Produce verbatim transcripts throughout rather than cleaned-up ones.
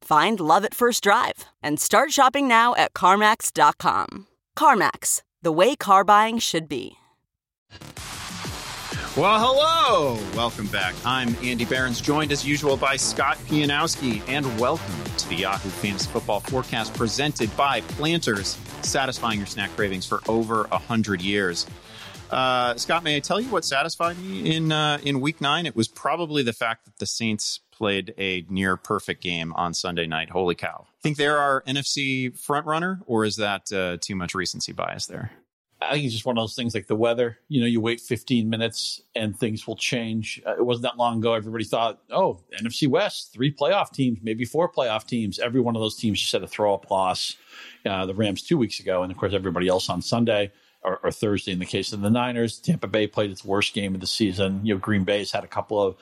Find love at first drive and start shopping now at CarMax dot com. CarMax, the way car buying should be. Well, hello. Welcome back. I'm Andy Behrens, joined as usual by Scott Pianowski. And welcome to the Yahoo Fantasy Football Forecast presented by Planters, satisfying your snack cravings for over one hundred years. Uh, Scott, may I tell you what satisfied me in uh, in week nine? It was probably the fact that the Saints played a near perfect game on Sunday night. Holy cow. Think they're our N F C front runner, or is that uh, too much recency bias there? I think it's just one of those things like the weather. You know, you wait fifteen minutes and things will change. Uh, it wasn't that long ago. Everybody thought, oh, N F C West, three playoff teams, maybe four playoff teams. Every one of those teams just had a throw up loss. Uh, the Rams two weeks ago. And of course, everybody else on Sunday. Or, or Thursday in the case of the Niners. Tampa Bay played its worst game of the season. You know, Green Bay's had a couple of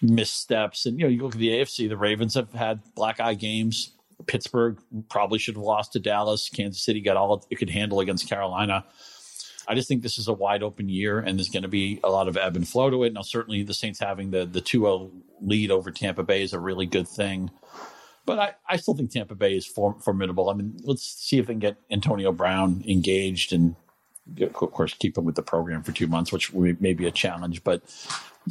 missteps. And, you know, you look at the A F C, the Ravens have had black eye games. Pittsburgh probably should have lost to Dallas. Kansas City got all it could handle against Carolina. I just think this is a wide open year, and there's going to be a lot of ebb and flow to it. Now, certainly the Saints having the, the two oh lead over Tampa Bay is a really good thing. But I, I still think Tampa Bay is form, formidable. I mean, let's see if they can get Antonio Brown engaged and, of course, keep him with the program for two months, which may be a challenge. But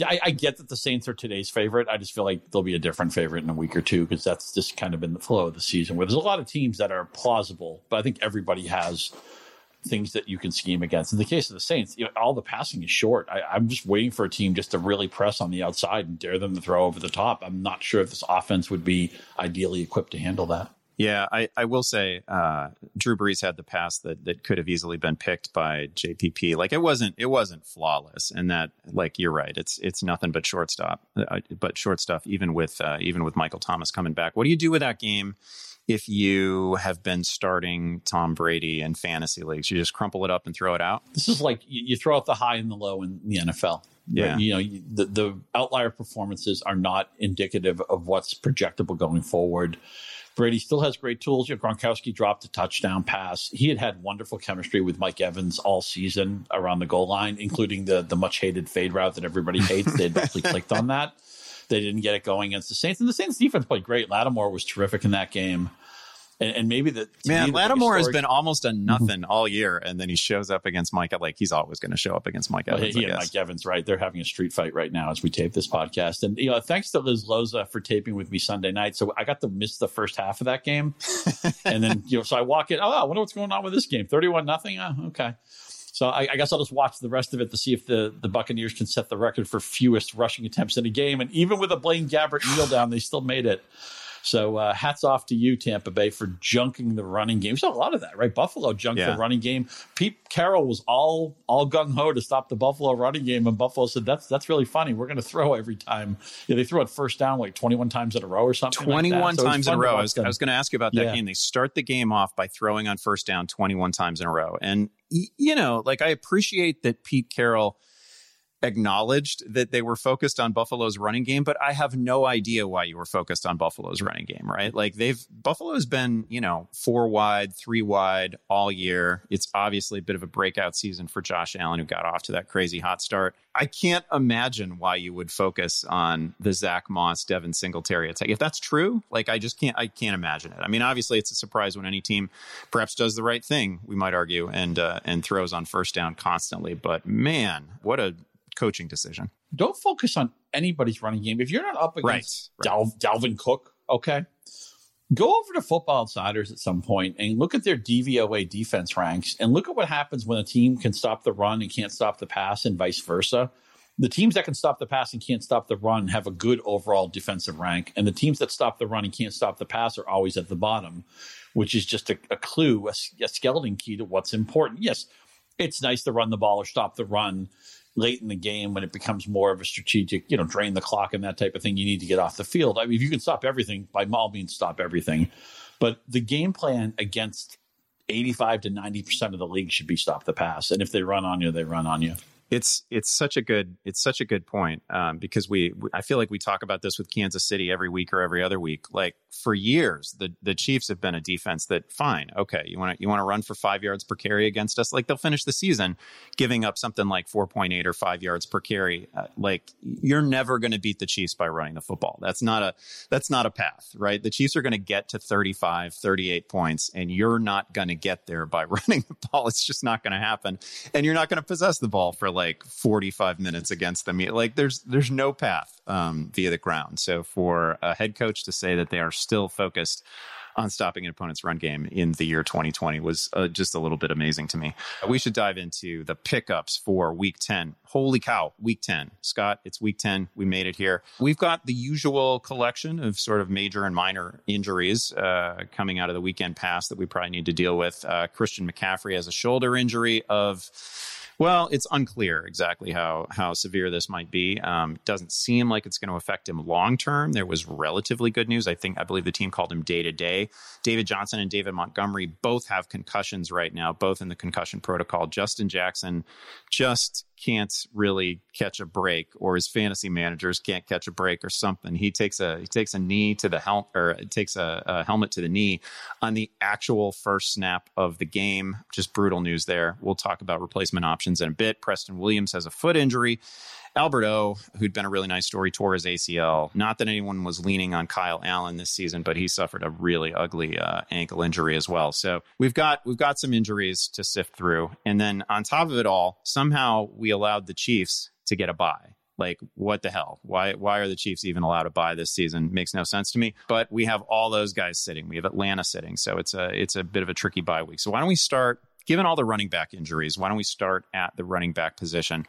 I, I get that the Saints are today's favorite. I just feel like they'll be a different favorite in a week or two, because that's just kind of been the flow of the season, where there's a lot of teams that are plausible, but I think everybody has things that you can scheme against. In the case of the Saints, you know, all the passing is short. I, I'm just waiting for a team just to really press on the outside and dare them to throw over the top. I'm not sure if this offense would be ideally equipped to handle that. Yeah, I, I will say uh, Drew Brees had the pass that, that could have easily been picked by J P P. Like it wasn't it wasn't flawless, and that, like, you're right. It's it's nothing but shortstop, uh, but short stuff. Even with uh, even with Michael Thomas coming back, what do you do with that game if you have been starting Tom Brady in fantasy leagues? You just crumple it up and throw it out. This is like you throw out the high and the low in the N F L. Yeah, right? You know, the, the outlier performances are not indicative of what's projectable going forward. Brady still has great tools. You know, Gronkowski dropped a touchdown pass. He had had wonderful chemistry with Mike Evans all season around the goal line, including the the much hated fade route that everybody hates. They'd actually clicked on that. They didn't get it going against the Saints, and the Saints defense played great. Lattimore was terrific in that game. And, and maybe the man me, Lattimore has been almost a nothing all year, and then he shows up against Mike. Like he's always going to show up against Mike Evans. Well, he I and guess. Mike Evans, right? They're having a street fight right now as we tape this podcast. And you know, thanks to Liz Loza for taping with me Sunday night. So I got to miss the first half of that game, and then you know, so I walk in. Oh, I wonder what's going on with this game. Thirty-one nothing. Oh, okay. So I, I guess I'll just watch the rest of it to see if the, the Buccaneers can set the record for fewest rushing attempts in a game. And even with a Blaine Gabbert kneel down, they still made it. So uh, hats off to you, Tampa Bay, for junking the running game. We saw a lot of that, right? Buffalo junked yeah. the running game. Pete Carroll was all all gung-ho to stop the Buffalo running game, and Buffalo said, that's that's really funny. We're going to throw every time. Yeah, they threw it first down like twenty-one times in a row or something twenty-one like that. So times in a row. I was, I was going to ask you about that yeah. game. They start the game off by throwing on first down twenty-one times in a row. And, you know, like I appreciate that Pete Carroll acknowledged that they were focused on Buffalo's running game, but I have no idea why you were focused on Buffalo's running game, right? Like they've Buffalo's been, you know, four wide, three wide all year. It's obviously a bit of a breakout season for Josh Allen, who got off to that crazy hot start. I can't imagine why you would focus on the Zach Moss, Devin Singletary attack. If that's true, like I just can't, I can't imagine it. I mean, obviously it's a surprise when any team perhaps does the right thing, we might argue, and uh, and throws on first down constantly. But man, what a coaching decision. Don't focus on anybody's running game. If you're not up against right, right. Dal- Dalvin Cook, okay, Go over to Football Outsiders at some point and look at their D V O A defense ranks and look at what happens when a team can stop the run and can't stop the pass and vice versa. The teams that can stop the pass and can't stop the run have a good overall defensive rank, and the teams that stop the run and can't stop the pass are always at the bottom, which is just a, a clue, a, a skeleton key to what's important. Yes, it's nice to run the ball or stop the run late in the game when it becomes more of a strategic, you know, drain the clock and that type of thing. You need to get off the field. I mean, if you can stop everything, by all means, stop everything. But the game plan against eighty-five to ninety percent of the league should be stop the pass. And if they run on you, they run on you. It's it's such a good it's such a good point um, because we I feel like we talk about this with Kansas City every week or every other week. Like for years, the the Chiefs have been a defense that fine. OK, you want to you want to run for five yards per carry against us? Like they'll finish the season giving up something like four point eight or five yards per carry. Uh, like you're never going to beat the Chiefs by running the football. That's not a that's not a path. Right. The Chiefs are going to get to thirty-five, thirty-eight points and you're not going to get there by running the ball. It's just not going to happen. And you're not going to possess the ball for like forty-five minutes against them. Like there's there's no path um, via the ground. So for a head coach to say that they are still focused on stopping an opponent's run game in the year twenty twenty was uh, just a little bit amazing to me. We should dive into the pickups for week ten. Holy cow, week ten. Scott, it's week ten. We made it here. We've got the usual collection of sort of major and minor injuries uh, coming out of the weekend past that we probably need to deal with. Uh, Christian McCaffrey has a shoulder injury of... Well, it's unclear exactly how how severe this might be. Um, doesn't seem like it's going to affect him long term. There was relatively good news. I think I believe the team called him day to day. David Johnson and David Montgomery both have concussions right now, both in the concussion protocol. Justin Jackson just can't really catch a break, or his fantasy managers can't catch a break, or something. He takes a he takes a knee to the helmet, or takes a, a helmet to the knee on the actual first snap of the game. Just brutal news there. We'll talk about replacement options in a bit. Preston Williams has a foot injury. Albert O, who'd been a really nice story, tore his A C L. Not that anyone was leaning on Kyle Allen this season, but he suffered a really ugly uh, ankle injury as well. So we've got we've got some injuries to sift through. And then on top of it all, somehow we allowed the Chiefs to get a bye. Like, what the hell? Why why are the Chiefs even allowed to buy this season? Makes no sense to me. But we have all those guys sitting. We have Atlanta sitting. So it's a it's a bit of a tricky bye week. So why don't we start, given all the running back injuries, why don't we start at the running back position?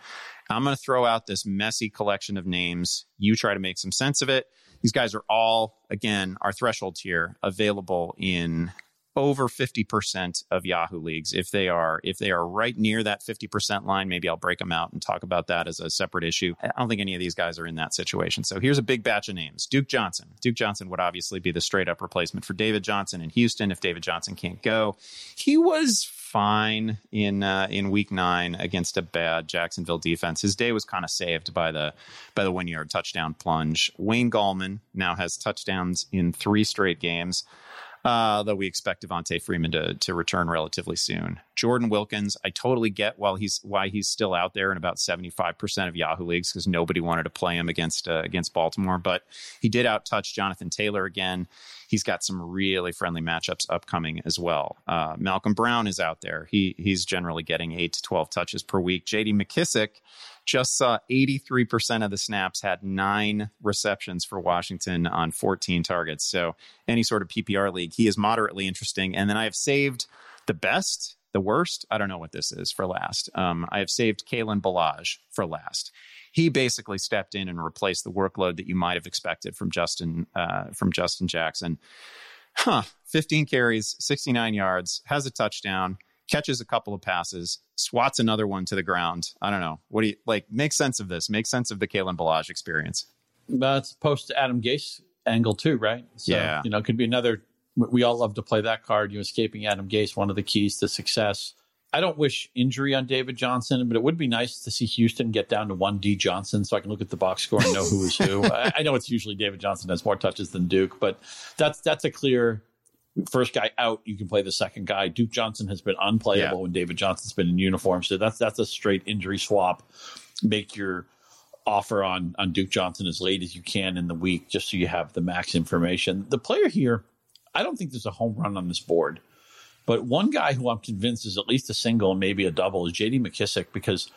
I'm going to throw out this messy collection of names. You try to make some sense of it. These guys are all, again, our threshold tier, available in over fifty percent of Yahoo leagues. If they are if they are right near that fifty percent line, maybe I'll break them out and talk about that as a separate issue. I don't think any of these guys are in that situation. So here's a big batch of names. Duke Johnson. Duke Johnson would obviously be the straight-up replacement for David Johnson in Houston if David Johnson can't go. He was fine in uh, in week nine against a bad Jacksonville defense. His day was kind of saved by the by the one-yard touchdown plunge. Wayne Gallman now has touchdowns in three straight games. Uh, though we expect Devontae Freeman to to return relatively soon. Jordan Wilkins, I totally get while he's why he's still out there in about seventy-five percent of Yahoo leagues because nobody wanted to play him against uh, against Baltimore, but he did out-touch Jonathan Taylor again. He's got some really friendly matchups upcoming as well. Uh, Malcolm Brown is out there. He he's generally getting eight to twelve touches per week. J D McKissic just saw eighty-three percent of the snaps, had nine receptions for Washington on fourteen targets. So any sort of P P R league, he is moderately interesting. And then I have saved the best, the worst. I don't know what this is for last. Um, I have saved Kalen Ballage for last. He basically stepped in and replaced the workload that you might have expected from Justin uh, from Justin Jackson. Huh. fifteen carries, sixty-nine yards, has a touchdown, catches a couple of passes, swats another one to the ground. I don't know. What do you like? Make sense of this. Make sense of the Kalen Ballage experience. That's post Adam Gase angle too, right? So, yeah. You know, it could be another. We all love to play that card. You escaping Adam Gase, one of the keys to success. I don't wish injury on David Johnson, but it would be nice to see Houston get down to one D Johnson so I can look at the box score and know who is who. I, I know it's usually David Johnson has more touches than Duke, but that's that's a clear. First guy out, you can play the second guy. Duke Johnson has been unplayable yeah. when David Johnson's been in uniform. So that's that's a straight injury swap. Make your offer on, on Duke Johnson as late as you can in the week just so you have the max information. The player here, I don't think there's a home run on this board. But one guy who I'm convinced is at least a single and maybe a double is J D McKissic because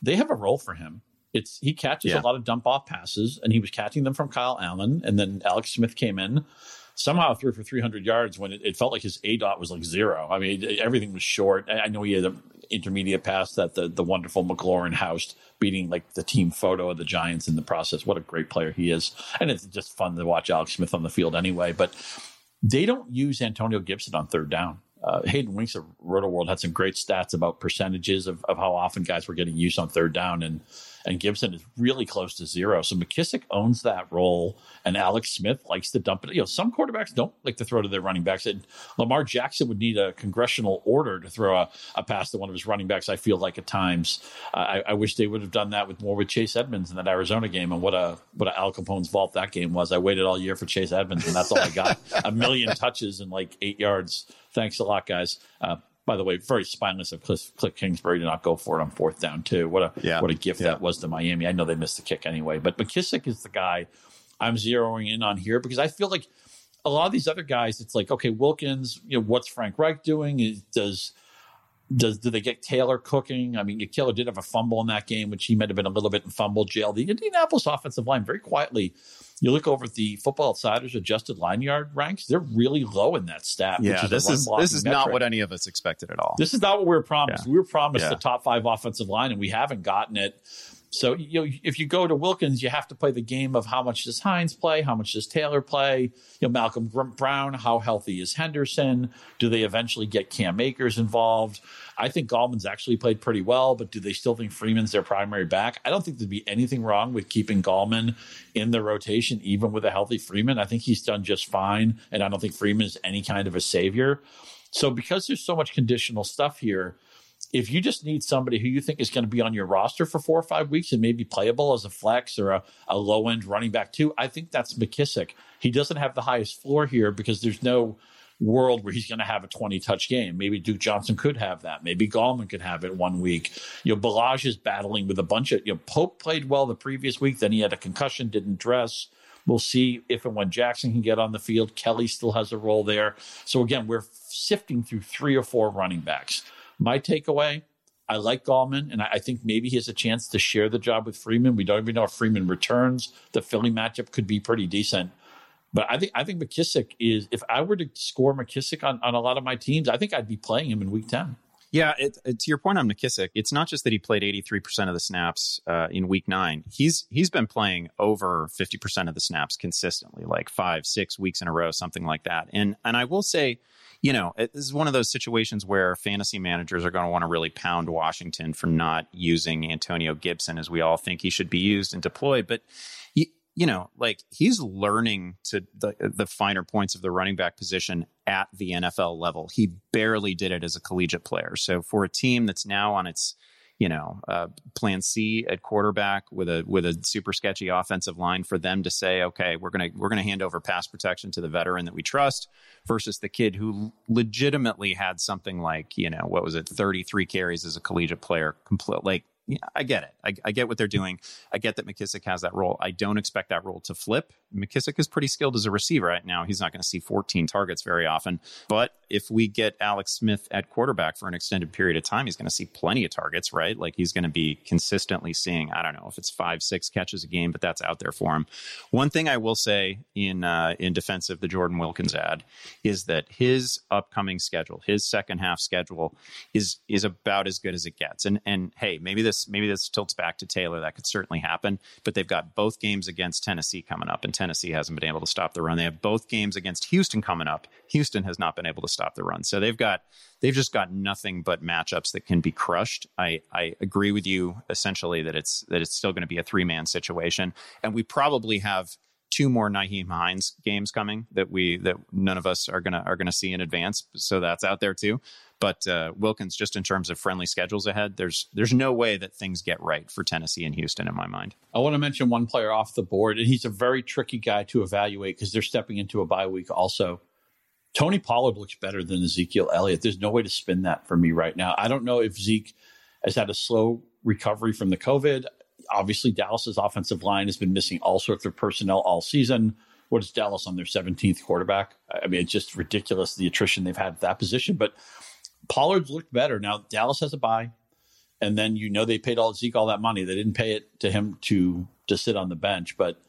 they have a role for him. It's He catches yeah. a lot of dump-off passes, and he was catching them from Kyle Allen, and then Alex Smith came in. somehow threw for three hundred yards when it, it felt like his A DOT was like zero. I mean, everything was short. I know he had an intermediate pass that the, the wonderful McLaurin housed, beating like the team photo of the Giants in the process. What a great player he is. And it's just fun to watch Alex Smith on the field anyway. But they don't use Antonio Gibson on third down. Uh, Hayden Winks of RotoWorld had some great stats about percentages of, of how often guys were getting used on third down, and and Gibson is really close to zero. So McKissic owns that role, and Alex Smith likes to dump it. You know, some quarterbacks don't like to throw to their running backs, and Lamar Jackson would need a congressional order to throw a, a pass to one of his running backs, I feel like, at times. Uh, I, I wish they would have done that with more with Chase Edmonds in that Arizona game, and what a what a Al Capone's vault that game was. I waited all year for Chase Edmonds, and that's all I got. A million touches and like eight yards. Thanks a lot, guys. Uh, by the way, very spineless of Cliff, Cliff Kingsbury to not go for it on fourth down, too. What a yeah. what a gift yeah. that was to Miami. I know they missed the kick anyway, but McKissic is the guy I'm zeroing in on here because I feel like a lot of these other guys, it's like, okay, Wilkins, you know, what's Frank Reich doing? Is, does does do they get Taylor cooking? I mean, Taylor did have a fumble in that game, which he might have been a little bit in fumble jail. The Indianapolis offensive line very quietly. You look over at the Football Outsiders adjusted line yard ranks; they're really low in that stat. Yeah, which is this is this is metric. Not what any of us expected at all. This is not what we were promised. Yeah. We were promised yeah. the top five offensive line, and we haven't gotten it. So, you know, if you go to Wilkins, you have to play the game of how much does Hines play, how much does Taylor play, you know, Malcolm Brown, how healthy is Henderson? Do they eventually get Cam Akers involved? I think Gallman's actually played pretty well, but do they still think Freeman's their primary back? I don't think there'd be anything wrong with keeping Gallman in the rotation, even with a healthy Freeman. I think he's done just fine, and I don't think Freeman is any kind of a savior. So because there's so much conditional stuff here, if you just need somebody who you think is going to be on your roster for four or five weeks and maybe playable as a flex or a, a low-end running back too, I think that's McKissic. He doesn't have the highest floor here because there's no world where he's going to have a twenty-touch game. Maybe Duke Johnson could have that. Maybe Gallman could have it one week. You know, Ballage is battling with a bunch of – you know, Pope played well the previous week. Then he had a concussion, didn't dress. We'll see if and when Jackson can get on the field. Kelly still has a role there. So, again, we're sifting through three or four running backs. My takeaway, I like Gallman, and I think maybe he has a chance to share the job with Freeman. We don't even know if Freeman returns. The Philly matchup could be pretty decent. But I think I think McKissic is – if I were to score McKissic on, on a lot of my teams, I think I'd be playing him in Week ten. Yeah, it, it, to your point on McKissic, it's not just that he played eighty-three percent of the snaps uh, in Week nine. He's He's been playing over fifty percent of the snaps consistently, like five, six weeks in a row, something like that. And And I will say – you know, this is one of those situations where fantasy managers are going to want to really pound Washington for not using Antonio Gibson as we all think he should be used and deployed. But, he, you know, like he's learning to the, the finer points of the running back position at the N F L level. He barely did it as a collegiate player. So for a team that's now on its, you know, uh, plan C at quarterback with a with a super sketchy offensive line, for them to say, okay, we're gonna we're gonna hand over pass protection to the veteran that we trust versus the kid who legitimately had something like, you know, what was it, thirty-three carries as a collegiate player? Complete, like, yeah, I get it. I, I get what they're doing. I get that McKissic has that role. I don't expect that role to flip. McKissic is pretty skilled as a receiver right now. He's not going to see fourteen targets very often. But if we get Alex Smith at quarterback for an extended period of time, he's going to see plenty of targets, right? Like he's going to be consistently seeing, I don't know if it's five, six catches a game, but that's out there for him. One thing I will say in, uh, in defense of the Jordan Wilkins ad is that his upcoming schedule, his second half schedule is, is about as good as it gets. And, and hey, maybe this Maybe this tilts back to Taylor. That could certainly happen. But they've got both games against Tennessee coming up, and Tennessee hasn't been able to stop the run. They have both games against Houston coming up. Houston has not been able to stop the run. So they've got they've just got nothing but matchups that can be crushed. I, I agree with you essentially that it's that it's still going to be a three man situation, and we probably have two more Nyheim Hines games coming that we that none of us are gonna are gonna see in advance. So that's out there too. But uh, Wilkins, just in terms of friendly schedules ahead, there's there's no way that things get right for Tennessee and Houston in my mind. I want to mention one player off the board, and he's a very tricky guy to evaluate because they're stepping into a bye week also. Tony Pollard looks better than Ezekiel Elliott. There's no way to spin that for me right now. I don't know if Zeke has had a slow recovery from the COVID. Obviously, Dallas's offensive line has been missing all sorts of personnel all season. What is Dallas on their seventeenth quarterback? I mean, it's just ridiculous, the attrition they've had at that position. But Pollard's looked better. Now, Dallas has a bye, and then you know they paid all Zeke all that money. They didn't pay it to him to, to sit on the bench. But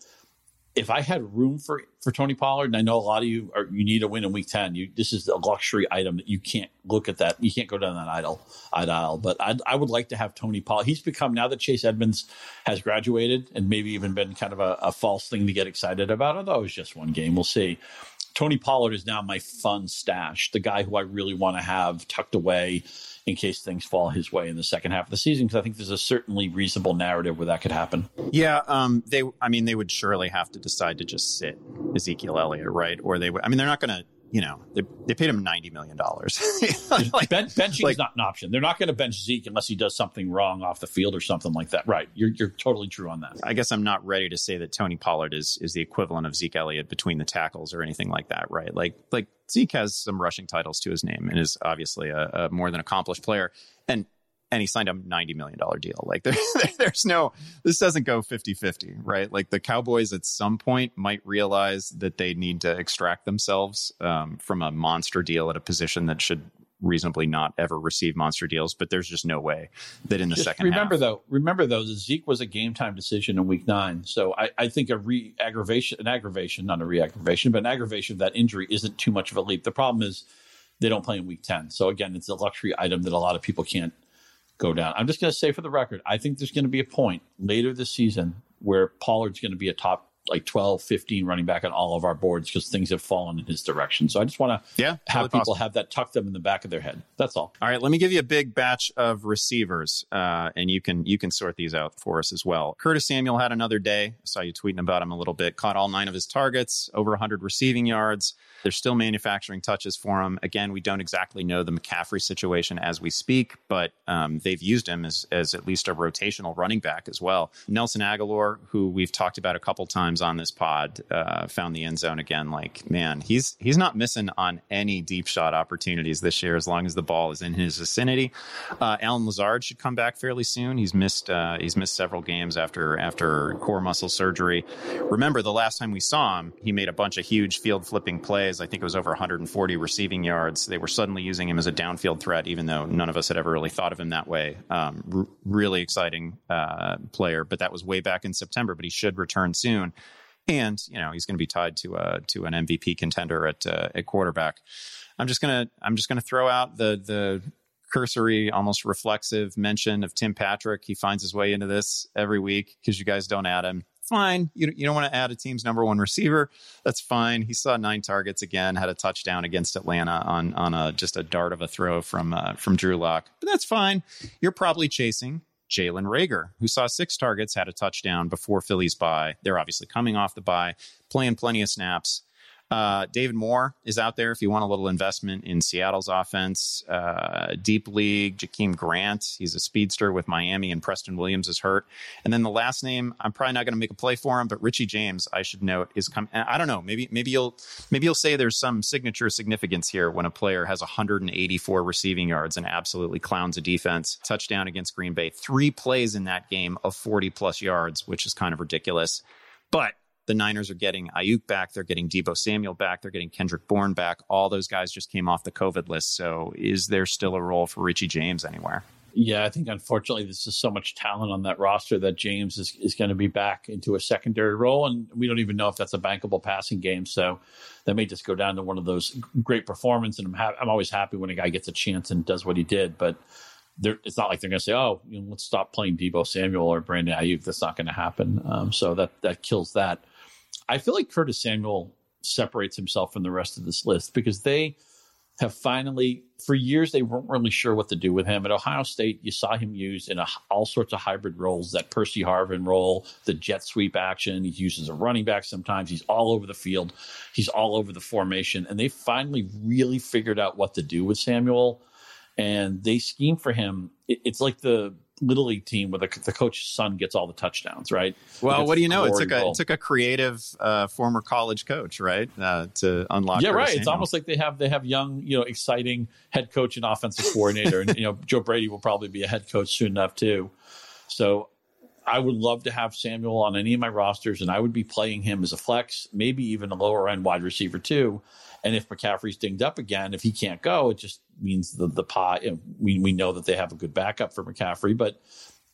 if I had room for for Tony Pollard, and I know a lot of you are, you need a win in week ten. You, this is a luxury item that you can't look at that. You can't go down that idle, idle. But I'd, I would like to have Tony Pollard. He's become, now that Chase Edmonds has graduated and maybe even been kind of a, a false thing to get excited about, although it was just one game. We'll see. Tony Pollard is now my fun stash, the guy who I really want to have tucked away in case things fall his way in the second half of the season, because I think there's a certainly reasonable narrative where that could happen. Yeah, um, they. I mean, they would surely have to decide to just sit Ezekiel Elliott, right? Or they would. I mean, they're not going to. You know, they they paid him ninety million dollars. Like, ben, benching like, is not an option. They're not going to bench Zeke unless he does something wrong off the field or something like that. Right. You're you're totally true on that. I guess I'm not ready to say that Tony Pollard is is the equivalent of Zeke Elliott between the tackles or anything like that. Right. Like like Zeke has some rushing titles to his name and is obviously a, a more than accomplished player. And and he signed a ninety million dollars deal. Like there, there's no, this doesn't go fifty-fifty, right? Like the Cowboys at some point might realize that they need to extract themselves um, from a monster deal at a position that should reasonably not ever receive monster deals. But there's just no way that in the just second remember half. Though, remember though, Zeke was a game time decision in week nine. So I, I think a re-aggravation, an aggravation, not a re-aggravation, but an aggravation of that injury isn't too much of a leap. The problem is they don't play in week ten. So again, it's a luxury item that a lot of people can't go down. I'm just going to say for the record, I think there's going to be a point later this season where Pollard's going to be a top like twelve, fifteen running back on all of our boards because things have fallen in his direction. So I just want to yeah, have people possible. have that tuck them in the back of their head. That's all. All right. Let me give you a big batch of receivers uh, and you can you can sort these out for us as well. Curtis Samuel had another day. I saw you tweeting about him a little bit. Caught all nine of his targets, over one hundred receiving yards. They're still manufacturing touches for him. Again, we don't exactly know the McCaffrey situation as we speak, but um, they've used him as, as at least a rotational running back as well. Nelson Aguilar, who we've talked about a couple times on this pod, uh, found the end zone again. Like, man, he's he's not missing on any deep shot opportunities this year as long as the ball is in his vicinity. Uh, Allen Lazard should come back fairly soon. He's missed uh, he's missed several games after after core muscle surgery. Remember, the last time we saw him, he made a bunch of huge field flipping plays. I think it was over one hundred forty receiving yards. They were suddenly using him as a downfield threat, even though none of us had ever really thought of him that way. Um, r- really exciting uh, player, but that was way back in September, but he should return soon. And, you know, he's going to be tied to a, to an M V P contender at, uh, at quarterback. I'm just going to, I'm just going to throw out the, the cursory, almost reflexive mention of Tim Patrick. He finds his way into this every week because you guys don't add him. Fine. You, you don't want to add a team's number one receiver. That's fine. He saw nine targets again, had a touchdown against Atlanta on on a just a dart of a throw from uh, from Drew Lock. But that's fine. You're probably chasing Jalen Reagor, who saw six targets, had a touchdown before Philly's bye. They're obviously coming off the bye, playing plenty of snaps. Uh, David Moore is out there if you want a little investment in Seattle's offense. Uh, deep league, Jakeem Grant. He's a speedster with Miami, and Preston Williams is hurt. And then the last name, I'm probably not going to make a play for him, but Richie James, I should note, is coming. I don't know. Maybe maybe you'll maybe you'll say there's some signature significance here when a player has one hundred eighty-four receiving yards and absolutely clowns a defense. Touchdown against Green Bay. Three plays in that game of forty plus yards, which is kind of ridiculous. But the Niners are getting Ayuk back. They're getting Deebo Samuel back. They're getting Kendrick Bourne back. All those guys just came off the COVID list. So is there still a role for Richie James anywhere? Yeah, I think, unfortunately, this is so much talent on that roster that James is, is going to be back into a secondary role. And we don't even know if that's a bankable passing game. So that may just go down to one of those great performances. And I'm, ha- I'm always happy when a guy gets a chance and does what he did. But They're, it's not like they're going to say, oh, you know, let's stop playing Deebo Samuel or Brandon Ayuk. That's not going to happen. Um, so that that kills that. I feel like Curtis Samuel separates himself from the rest of this list because they have finally, for years, they weren't really sure what to do with him. At Ohio State, you saw him used in a, all sorts of hybrid roles, that Percy Harvin role, the jet sweep action. He's used as a running back sometimes. He's all over the field. He's all over the formation. And they finally really figured out what to do with Samuel. And they scheme for him. It's like the Little League team where the, the coach's son gets all the touchdowns, right? Well, what do you know? It took a, it took a creative uh, former college coach, right, uh, to unlock. Yeah, right. It's almost like they have they have young, you know, exciting head coach and offensive coordinator, and you know, Joe Brady will probably be a head coach soon enough too. So I would love to have Samuel on any of my rosters, and I would be playing him as a flex, maybe even a lower end wide receiver too. And if McCaffrey's dinged up again, if he can't go, it just means the the pie. You know, we we know that they have a good backup for McCaffrey, but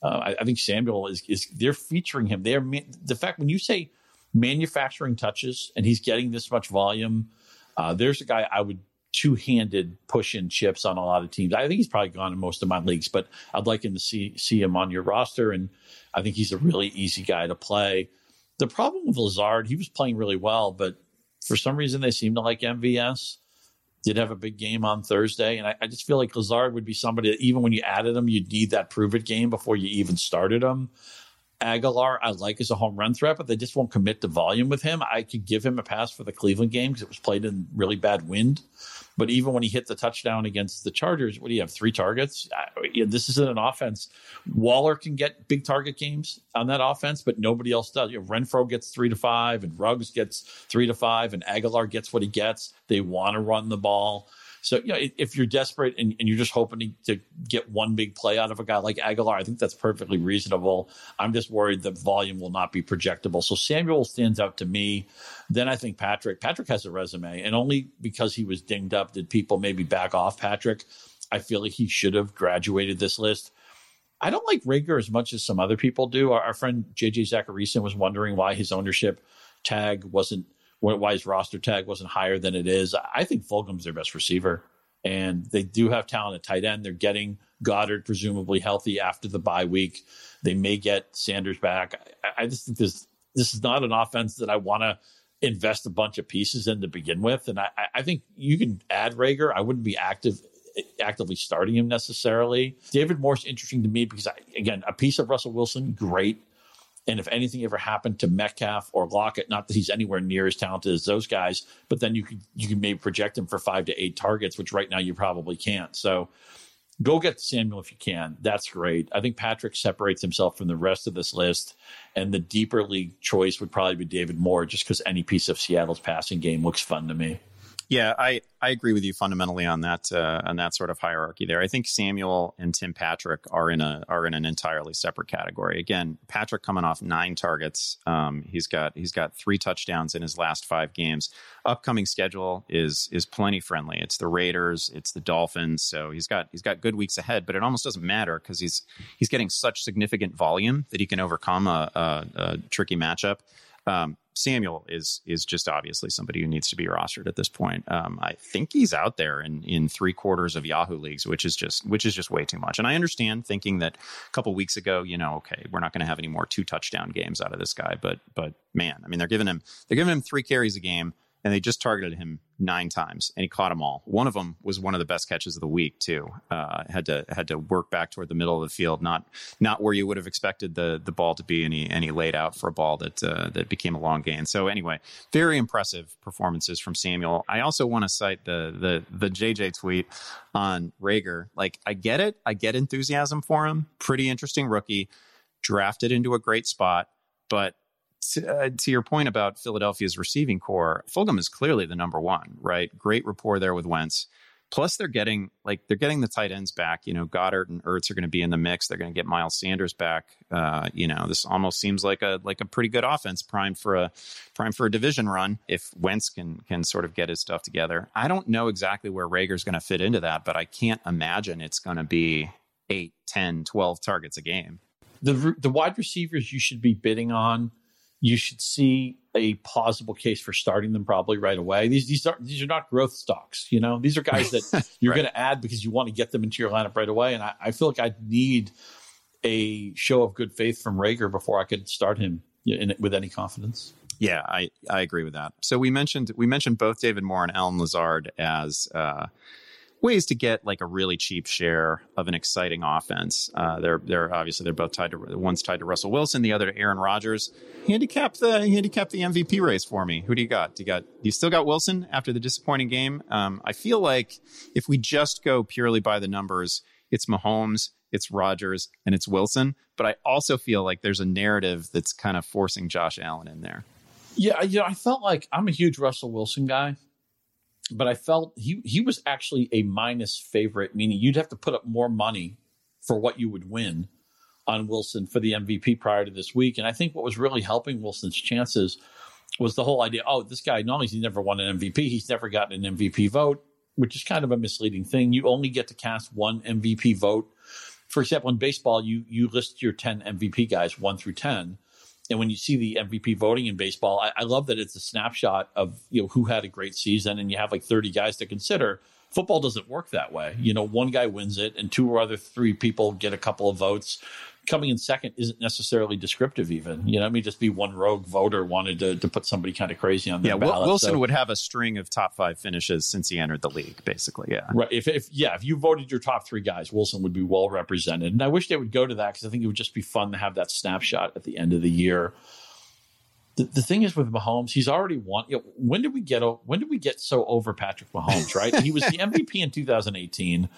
uh, I, I think Samuel is is they're featuring him. They're the fact when you say manufacturing touches, and he's getting this much volume. Uh, there's a guy I would two-handed push in chips on a lot of teams. I think he's probably gone in most of my leagues, but I'd like him to see see him on your roster, and I think he's a really easy guy to play. The problem with Lazard, he was playing really well, but for some reason they seem to like M V S. Did have a big game on Thursday, and I, I just feel like Lazard would be somebody that even when you added him, you'd need that prove-it game before you even started him. Aguilar, I like as a home run threat, but they just won't commit to volume with him. I could give him a pass for the Cleveland game because it was played in really bad wind. But even when he hit the touchdown against the Chargers, what do you have, three targets? I, you know, this isn't an offense. Waller can get big target games on that offense, but nobody else does. You know, Renfrow gets three to five, and Ruggs gets three to five, and Aguilar gets what he gets. They want to run the ball. So you know, if you're desperate and, and you're just hoping to, to get one big play out of a guy like Aguilar, I think that's perfectly reasonable. I'm just worried that volume will not be projectable. So Samuel stands out to me. Then I think Patrick. Patrick has a resume, and only because he was dinged up did people maybe back off Patrick. I feel like he should have graduated this list. I don't like Rager as much as some other people do. Our, our friend J J Zacharyson was wondering why his ownership tag wasn't why his roster tag wasn't higher than it is. I think Fulgham's their best receiver, and they do have talent at tight end. They're getting Goddard presumably healthy after the bye week. They may get Sanders back. I, I just think this this is not an offense that I want to invest a bunch of pieces in to begin with, and I, I think you can add Rager. I wouldn't be active actively starting him necessarily. David Moore's interesting to me because, I, again, a piece of Russell Wilson, great. And if anything ever happened to Metcalf or Lockett, not that he's anywhere near as talented as those guys, but then you could you can maybe project him for five to eight targets, which right now you probably can't. So go get Samuel if you can. That's great. I think Patrick separates himself from the rest of this list, and the deeper league choice would probably be David Moore, just because any piece of Seattle's passing game looks fun to me. Yeah, I, I agree with you fundamentally on that uh, on that sort of hierarchy there. I think Samuel and Tim Patrick are in a are in an entirely separate category. Again, Patrick coming off nine targets, um, he's got he's got three touchdowns in his last five games. Upcoming schedule is is plenty friendly. It's the Raiders, it's the Dolphins, so he's got he's got good weeks ahead. But it almost doesn't matter because he's he's getting such significant volume that he can overcome a, a, a tricky matchup. Um, Samuel is is just obviously somebody who needs to be rostered at this point. Um, I think he's out there in, in three quarters of Yahoo leagues, which is just which is just way too much. And I understand thinking that a couple weeks ago, you know, okay, we're not going to have any more two touchdown games out of this guy. But but man, I mean, they're giving him they're giving him three carries a game, and they just targeted him nine times, and he caught them all. One of them was one of the best catches of the week too. Uh, had to had to work back toward the middle of the field, not not where you would have expected the the ball to be, and he and he laid out for a ball that uh, that became a long gain. So anyway, very impressive performances from Samuel. I also want to cite the the the J J tweet on Rager. Like, I get it, I get enthusiasm for him. Pretty interesting rookie, drafted into a great spot, but. To, uh, to your point about Philadelphia's receiving core, Fulgham is clearly the number one, right? Great rapport there with Wentz. Plus, they're getting like they're getting the tight ends back. You know, Goddard and Ertz are going to be in the mix. They're going to get Miles Sanders back. Uh, you know, this almost seems like a like a pretty good offense, primed for a primed for a division run if Wentz can can sort of get his stuff together. I don't know exactly where Rager's going to fit into that, but I can't imagine it's going to be eight, ten, twelve targets a game. The the wide receivers you should be bidding on. You should see a plausible case for starting them probably right away. These these are these are not growth stocks, you know. These are guys that you're right. going to add because you want to get them into your lineup right away. And I, I feel like I need a show of good faith from Rager before I could start him in, in, with any confidence. Yeah, I, I agree with that. So we mentioned we mentioned both David Moore and Allen Lazard as uh, ways to get like a really cheap share of an exciting offense. Uh, they're they're obviously they're both tied to one's tied to Russell Wilson, the other to Aaron Rodgers. Handicap the handicap the M V P race for me. Who do you got? Do you got you still got Wilson after the disappointing game? Um, I feel like if we just go purely by the numbers, it's Mahomes, it's Rodgers, and it's Wilson. But I also feel like there's a narrative that's kind of forcing Josh Allen in there. Yeah, you know, I felt like I'm a huge Russell Wilson guy. But I felt he he was actually a minus favorite, meaning you'd have to put up more money for what you would win on Wilson for the M V P prior to this week. And I think what was really helping Wilson's chances was the whole idea, oh, this guy, not only has he never won an M V P, he's never gotten an M V P vote, which is kind of a misleading thing. You only get to cast one M V P vote. For example, in baseball, you you list your ten M V P guys, one through ten. And when you see the M V P voting in baseball, I, I love that it's a snapshot of, you know, who had a great season, and you have like thirty guys to consider. Football doesn't work that way. You know, one guy wins it and two or other three people get a couple of votes. Coming in second isn't necessarily descriptive even. You know, I mean, just be one rogue voter wanted to, to put somebody kind of crazy on their yeah, ballot. Wilson so, would have a string of top five finishes since he entered the league, basically. Yeah. Right. If, if yeah, if you voted your top three guys, Wilson would be well represented. And I wish they would go to that because I think it would just be fun to have that snapshot at the end of the year. The, the thing is with Mahomes, he's already won. You know, when did we get when did we get so over Patrick Mahomes, right? He was the M V P in two thousand eighteen.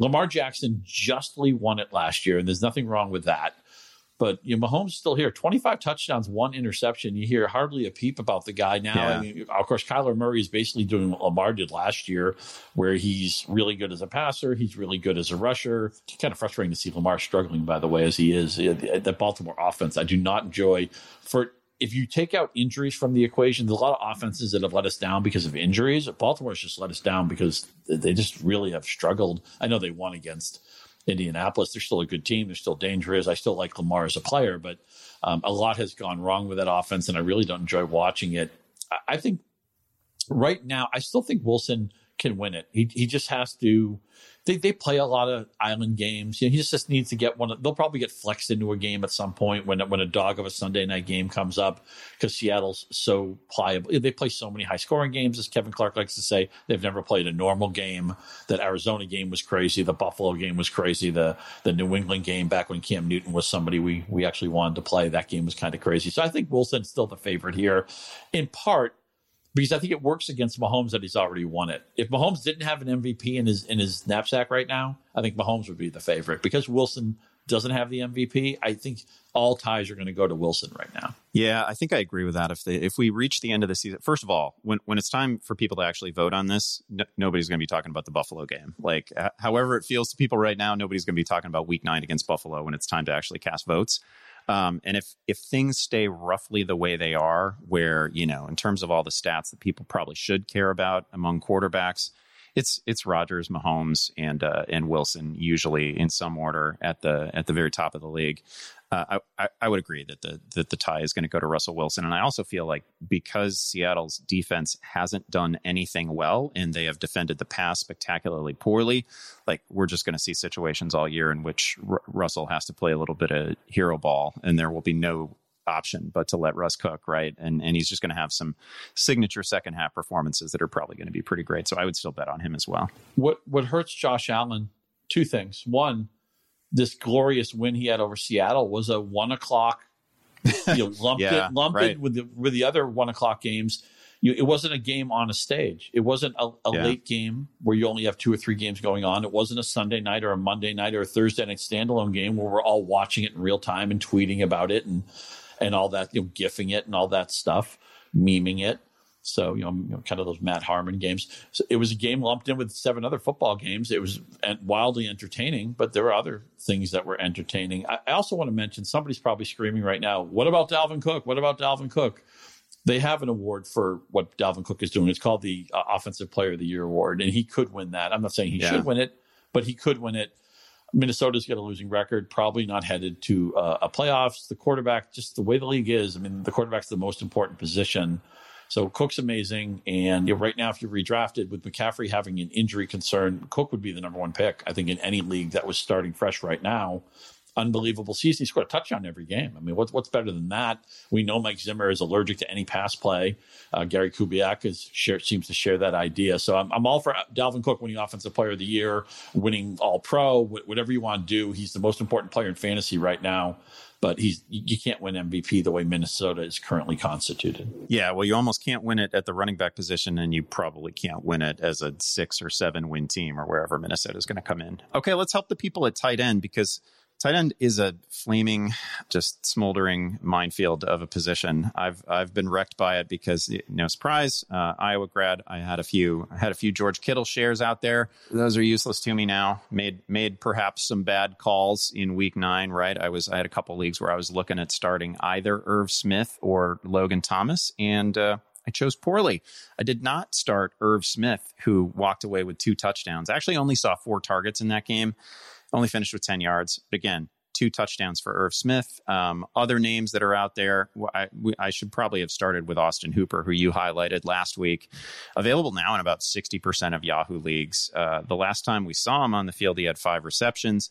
Lamar Jackson justly won it last year, and there's nothing wrong with that. But you know, Mahomes is still here. twenty-five touchdowns, one interception. You hear hardly a peep about the guy now. Yeah. I mean, of course, Kyler Murray is basically doing what Lamar did last year, where he's really good as a passer. He's really good as a rusher. It's kind of frustrating to see Lamar struggling, by the way, as he is. That Baltimore offense, I do not enjoy. For if you take out injuries from the equation, there's a lot of offenses that have let us down because of injuries. Baltimore's just let us down because they just really have struggled. I know they won against Indianapolis. They're still a good team. They're still dangerous. I still like Lamar as a player, but um, a lot has gone wrong with that offense, and I really don't enjoy watching it. I think right now, I still think Wilson can win it. He he just has to. They they play a lot of island games. You know, he just, just needs to get one. Of, they'll probably get flexed into a game at some point when when a dog of a Sunday night game comes up because Seattle's so pliable. They play so many high scoring games, as Kevin Clark likes to say. They've never played a normal game. That Arizona game was crazy. The Buffalo game was crazy. The the New England game back when Cam Newton was somebody we we actually wanted to play. That game was kind of crazy. So I think Wilson's still the favorite here, in part. Because I think it works against Mahomes that he's already won it. If Mahomes didn't have an M V P in his in his knapsack right now, I think Mahomes would be the favorite. Because Wilson doesn't have the M V P, I think all ties are going to go to Wilson right now. Yeah, I think I agree with that. If they, if we reach the end of the season, first of all, when when it's time for people to actually vote on this, no, nobody's going to be talking about the Buffalo game. Like, uh, however it feels to people right now, nobody's going to be talking about Week Nine against Buffalo when it's time to actually cast votes. Um, and if if things stay roughly the way they are, where, you know, in terms of all the stats that people probably should care about among quarterbacks, it's it's Rodgers, Mahomes, and uh, and Wilson usually in some order at the at the very top of the league. Uh, I, I I would agree that the that the tie is going to go to Russell Wilson, and I also feel like because Seattle's defense hasn't done anything well and they have defended the pass spectacularly poorly, like we're just going to see situations all year in which R- Russell has to play a little bit of hero ball, and there will be no option but to let Russ cook, right? And and he's just going to have some signature second half performances that are probably going to be pretty great. So I would still bet on him as well. What what hurts Josh Allen? Two things. One, this glorious win he had over Seattle was a one o'clock, you know, lumped yeah, it, lumped right. it with the with the other one o'clock games. You, it wasn't a game on a stage. It wasn't a, a yeah. late game where you only have two or three games going on. It wasn't a Sunday night or a Monday night or a Thursday night standalone game where we're all watching it in real time and tweeting about it and and all that, you know, GIFing it and all that stuff, memeing it. So, you know, you know, kind of those Matt Harmon games. So it was a game lumped in with seven other football games. It was wildly entertaining, but there were other things that were entertaining. I, I also want to mention, somebody's probably screaming right now, what about Dalvin Cook? What about Dalvin Cook? They have an award for what Dalvin Cook is doing. It's called the uh, Offensive Player of the Year Award, and he could win that. I'm not saying he yeah. should win it, but he could win it. Minnesota's got a losing record, probably not headed to uh, a playoffs. The quarterback, just the way the league is, I mean, the quarterback's the most important position. So Cook's amazing. And you know, right now, if you redrafted with McCaffrey having an injury concern, Cook would be the number one pick, I think, in any league that was starting fresh right now. Unbelievable season. He scored a touchdown every game. I mean, what's what's better than that? We know Mike Zimmer is allergic to any pass play. Uh, Gary Kubiak is share, seems to share that idea. So I'm, I'm all for Dalvin Cook winning Offensive Player of the Year, winning All Pro, wh- whatever you want to do. He's the most important player in fantasy right now. But he's you can't win M V P the way Minnesota is currently constituted. Yeah, well, you almost can't win it at the running back position, and you probably can't win it as a six or seven win team or wherever Minnesota is going to come in. Okay, let's help the people at tight end, because tight end is a flaming, just smoldering minefield of a position. I've I've been wrecked by it because, no surprise, uh, Iowa grad. I had a few I had a few George Kittle shares out there. Those are useless to me now. Made made perhaps some bad calls in week nine. Right, I was I had a couple leagues where I was looking at starting either Irv Smith or Logan Thomas, and uh, I chose poorly. I did not start Irv Smith, who walked away with two touchdowns. I actually only saw four targets in that game. Only finished with ten yards. But again, two touchdowns for Irv Smith. Um, other names that are out there, I, we, I should probably have started with Austin Hooper, who you highlighted last week. Available now in about sixty percent of Yahoo leagues. Uh, the last time we saw him on the field, he had five receptions.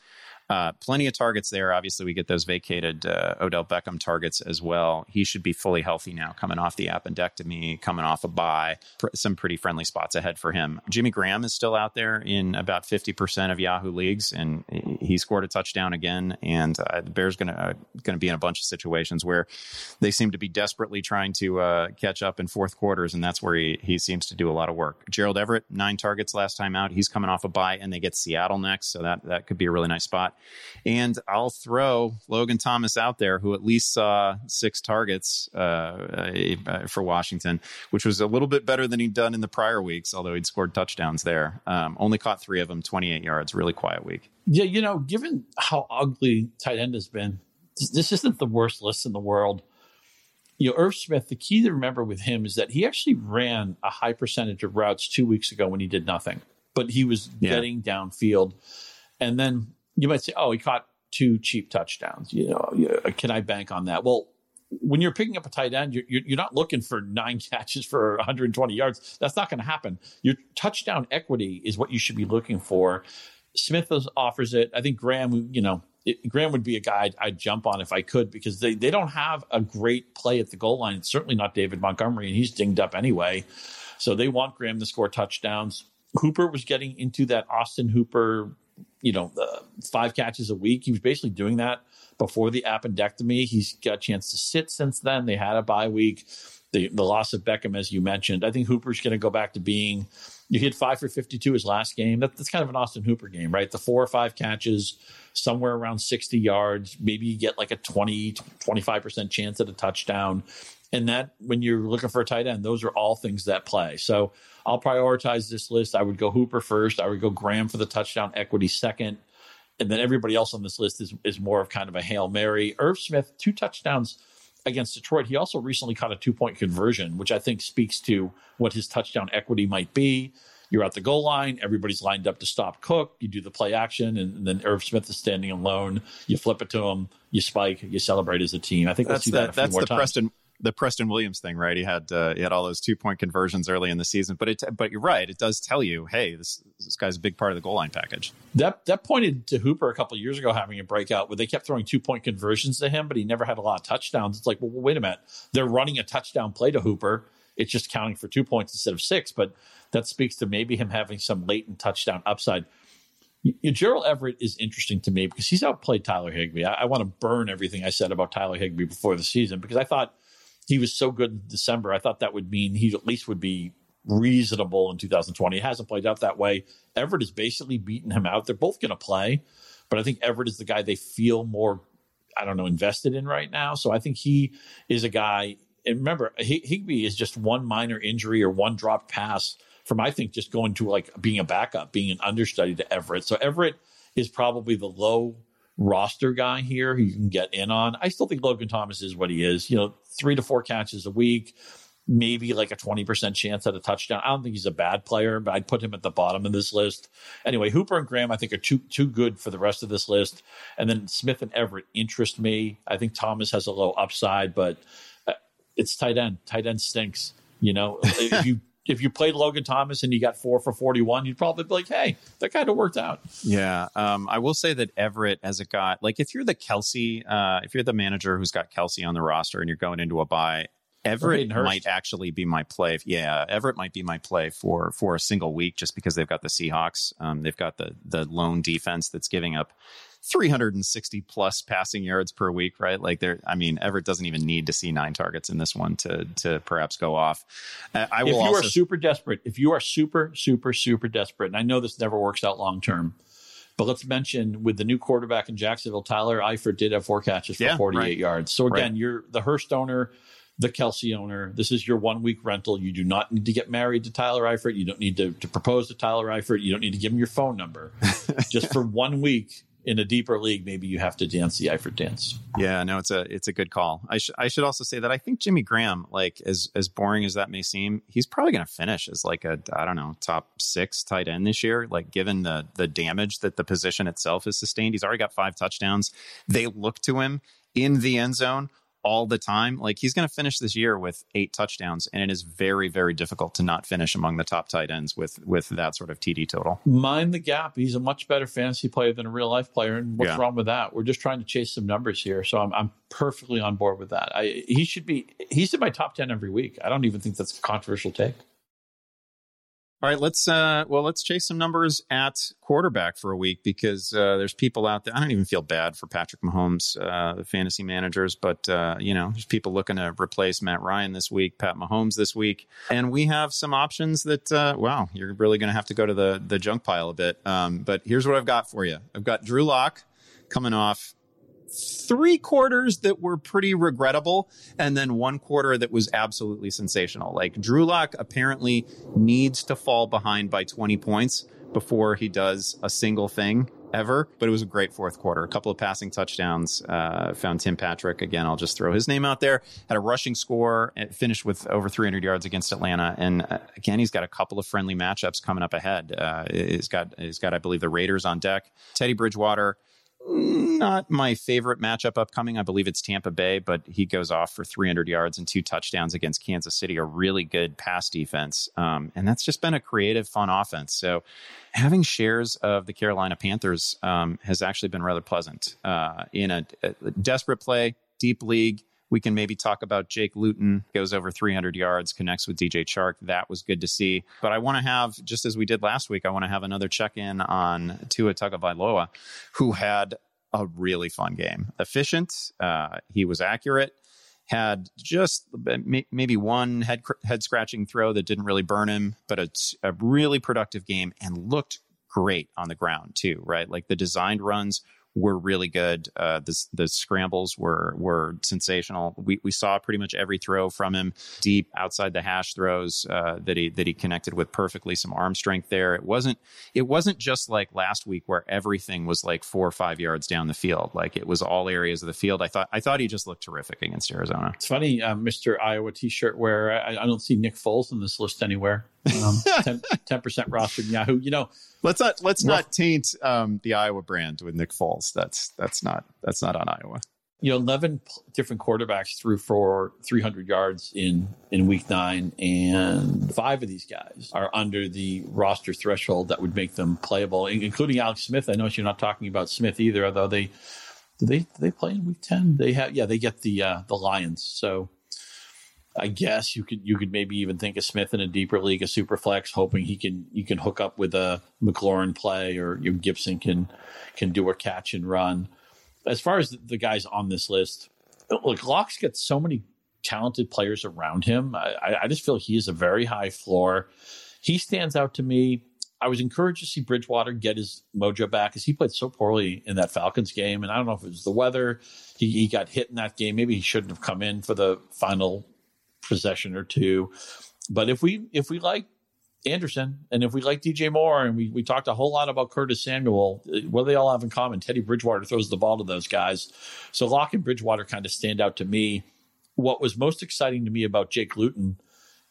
Uh, plenty of targets there. Obviously, we get those vacated uh, Odell Beckham targets as well. He should be fully healthy now, coming off the appendectomy, coming off a bye. Pr- some pretty friendly spots ahead for him. Jimmy Graham is still out there in about fifty percent of Yahoo leagues, and he scored a touchdown again. And uh, the Bears going to uh, going to be in a bunch of situations where they seem to be desperately trying to uh, catch up in fourth quarters, and that's where he, he seems to do a lot of work. Gerald Everett, nine targets last time out. He's coming off a bye, and they get Seattle next, so that, that could be a really nice spot. And I'll throw Logan Thomas out there, who at least saw six targets uh, for Washington, which was a little bit better than he'd done in the prior weeks, although he'd scored touchdowns there. Um, only caught three of them, twenty-eight yards, really quiet week. Yeah, you know, given how ugly tight end has been, this, this isn't the worst list in the world. You know, Irv Smith, the key to remember with him is that he actually ran a high percentage of routes two weeks ago when he did nothing, but he was yeah. getting downfield. And then you might say, oh, he caught two cheap touchdowns. You know, can I bank on that? Well, when you're picking up a tight end, you're, you're not looking for nine catches for one hundred twenty yards. That's not going to happen. Your touchdown equity is what you should be looking for. Smith offers it. I think Graham, you know, it, Graham would be a guy I'd, I'd jump on if I could, because they, they don't have a great play at the goal line. It's certainly not David Montgomery, and he's dinged up anyway. So they want Graham to score touchdowns. Hooper was getting into that Austin Hooper, you know, uh, five catches a week. He was basically doing that before the appendectomy. He's got a chance to sit since then. They had a bye week. The, the loss of Beckham, as you mentioned, I think Hooper's going to go back to being, you hit five for fifty-two his last game. That, that's kind of an Austin Hooper game, right? The four or five catches, somewhere around sixty yards. Maybe you get like a twenty, twenty-five percent chance at a touchdown. And that, when you're looking for a tight end, those are all things that play. So I'll prioritize this list. I would go Hooper first. I would go Graham for the touchdown equity second. And then everybody else on this list is, is more of kind of a Hail Mary. Irv Smith, two touchdowns against Detroit. He also recently caught a two-point conversion, which I think speaks to what his touchdown equity might be. You're at the goal line. Everybody's lined up to stop Cook. You do the play action, and, and then Irv Smith is standing alone. You flip it to him. You spike. You celebrate as a team. I think that's we'll see that, that a few that's more the times. Preston. The Preston Williams thing, right? He had uh, he had all those two point conversions early in the season, but it but you're right, it does tell you, hey, this this guy's a big part of the goal line package. That that pointed to Hooper a couple of years ago having a breakout where they kept throwing two point conversions to him, but he never had a lot of touchdowns. It's like, well, wait a minute, they're running a touchdown play to Hooper. It's just counting for two points instead of six, but that speaks to maybe him having some latent touchdown upside. Gerald Everett is interesting to me because he's outplayed Tyler Higbee. I, I want to burn everything I said about Tyler Higbee before the season because I thought he was so good in December. I thought that would mean he at least would be reasonable in two thousand twenty. It hasn't played out that way. Everett has basically beaten him out. They're both going to play, but I think Everett is the guy they feel more, I don't know, invested in right now. So I think he is a guy. And remember, Higbee is just one minor injury or one dropped pass from, I think, just going to like being a backup, being an understudy to Everett. So Everett is probably the low roster guy here who you can get in on. I still think Logan Thomas is what he is, you know, three to four catches a week, maybe like a twenty percent chance at a touchdown. I don't think he's a bad player, but I'd put him at the bottom of this list. Anyway, Hooper and Graham, I think, are too, too good for the rest of this list. And then Smith and Everett interest me. I think Thomas has a low upside, but it's tight end. Tight end stinks. You know, if you If you played Logan Thomas and you got four for forty-one, you'd probably be like, hey, that kind of worked out. Yeah. Um, I will say that Everett as a guy, like if you're the Kelsey, uh, if you're the manager who's got Kelsey on the roster and you're going into a bye, Everett might actually be my play. Yeah, Everett might be my play for for a single week just because they've got the Seahawks. Um, they've got the the lone defense that's giving up three hundred sixty plus passing yards per week, right? Like they're, I mean, Everett doesn't even need to see nine targets in this one to to perhaps go off. Uh, I will if you also, are super desperate, if you are super, super, super desperate, and I know this never works out long term, but let's mention with the new quarterback in Jacksonville, Tyler Eifert did have four catches for yeah, forty-eight right. yards. So again, right. you're the Hurst owner, the Kelsey owner. This is your one week rental. You do not need to get married to Tyler Eifert. You don't need to, to propose to Tyler Eifert. You don't need to give him your phone number. Just for one week, in a deeper league, maybe you have to dance the Eifert dance. Yeah, no, it's a it's a good call. I should I should also say that I think Jimmy Graham, like as as boring as that may seem, he's probably going to finish as like a I don't know top six tight end this year. Like given the the damage that the position itself has sustained, he's already got five touchdowns. They look to him in the end zone all the time. Like he's going to finish this year with eight touchdowns, and it is very, very difficult to not finish among the top tight ends with with that sort of T D total. Mind the gap. He's a much better fantasy player than a real life player, and what's yeah. wrong with that? We're just trying to chase some numbers here, so I'm I'm perfectly on board with that. I he should be he's in my top ten every week. I don't even think that's a controversial take. All right, let's uh, well, let's chase some numbers at quarterback for a week because uh, there's people out there. I don't even feel bad for Patrick Mahomes, uh, fantasy managers, but uh, you know, there's people looking to replace Matt Ryan this week, Pat Mahomes this week, and we have some options that uh, wow, you're really going to have to go to the the junk pile a bit. Um, but here's what I've got for you. I've got Drew Lock coming off three quarters that were pretty regrettable and then one quarter that was absolutely sensational. Like Drew Lock apparently needs to fall behind by twenty points before he does a single thing ever, but it was a great fourth quarter. A couple of passing touchdowns, uh, found Tim Patrick. Again, I'll just throw his name out there. Had a rushing score, finished with over three hundred yards against Atlanta. And uh, again, he's got a couple of friendly matchups coming up ahead. Uh, he's got, he's got, I believe, the Raiders on deck. Teddy Bridgewater, not my favorite matchup upcoming. I believe it's Tampa Bay, but he goes off for three hundred yards and two touchdowns against Kansas City, a really good pass defense. Um, and that's just been a creative, fun offense. So having shares of the Carolina Panthers um, has actually been rather pleasant. Uh, in a, a desperate play, deep league, we can maybe talk about Jake Luton, goes over three hundred yards, connects with D J Chark. That was good to see. But I want to have, just as we did last week, I want to have another check-in on Tua Tagovailoa, who had a really fun game. Efficient. Uh, he was accurate. Had just maybe one head, head scratching throw that didn't really burn him, but it's a really productive game and looked great on the ground too, right? Like the designed runs were really good. Uh, the, the scrambles were were sensational. We we saw pretty much every throw from him, deep outside the hash throws uh, that he that he connected with perfectly. Some arm strength there. It wasn't it wasn't just like last week where everything was like four or five yards down the field. Like it was all areas of the field. I thought I thought he just looked terrific against Arizona. It's funny, uh, Mister Iowa T-shirt wearer. I, I don't see Nick Foles in this list anywhere. um, ten, ten percent rostered Yahoo. You know, let's not let's well, not taint um, the Iowa brand with Nick Foles. That's that's not that's not on Iowa. You know, eleven different quarterbacks threw for three hundred yards in, in week nine, and five of these guys are under the roster threshold that would make them playable, including Alex Smith. I notice you're not talking about Smith either, although they do they do they play in week ten. They have yeah they get the uh, the Lions. So I guess you could you could maybe even think of Smith in a deeper league, a super flex, hoping he can you can hook up with a McLaurin play or your Gibson can can do a catch and run. As far as the guys on this list, look, Locke's got so many talented players around him. I, I just feel he is a very high floor. He stands out to me. I was encouraged to see Bridgewater get his mojo back because he played so poorly in that Falcons game. And I don't know if it was the weather. He, he got hit in that game. Maybe he shouldn't have come in for the final possession or two, but if we if we like Anderson and if we like D J Moore and we, we talked a whole lot about Curtis Samuel, what do they all have in common? Teddy Bridgewater throws the ball to those guys. So Lock and Bridgewater kind of stand out to me. What was most exciting to me about Jake Luton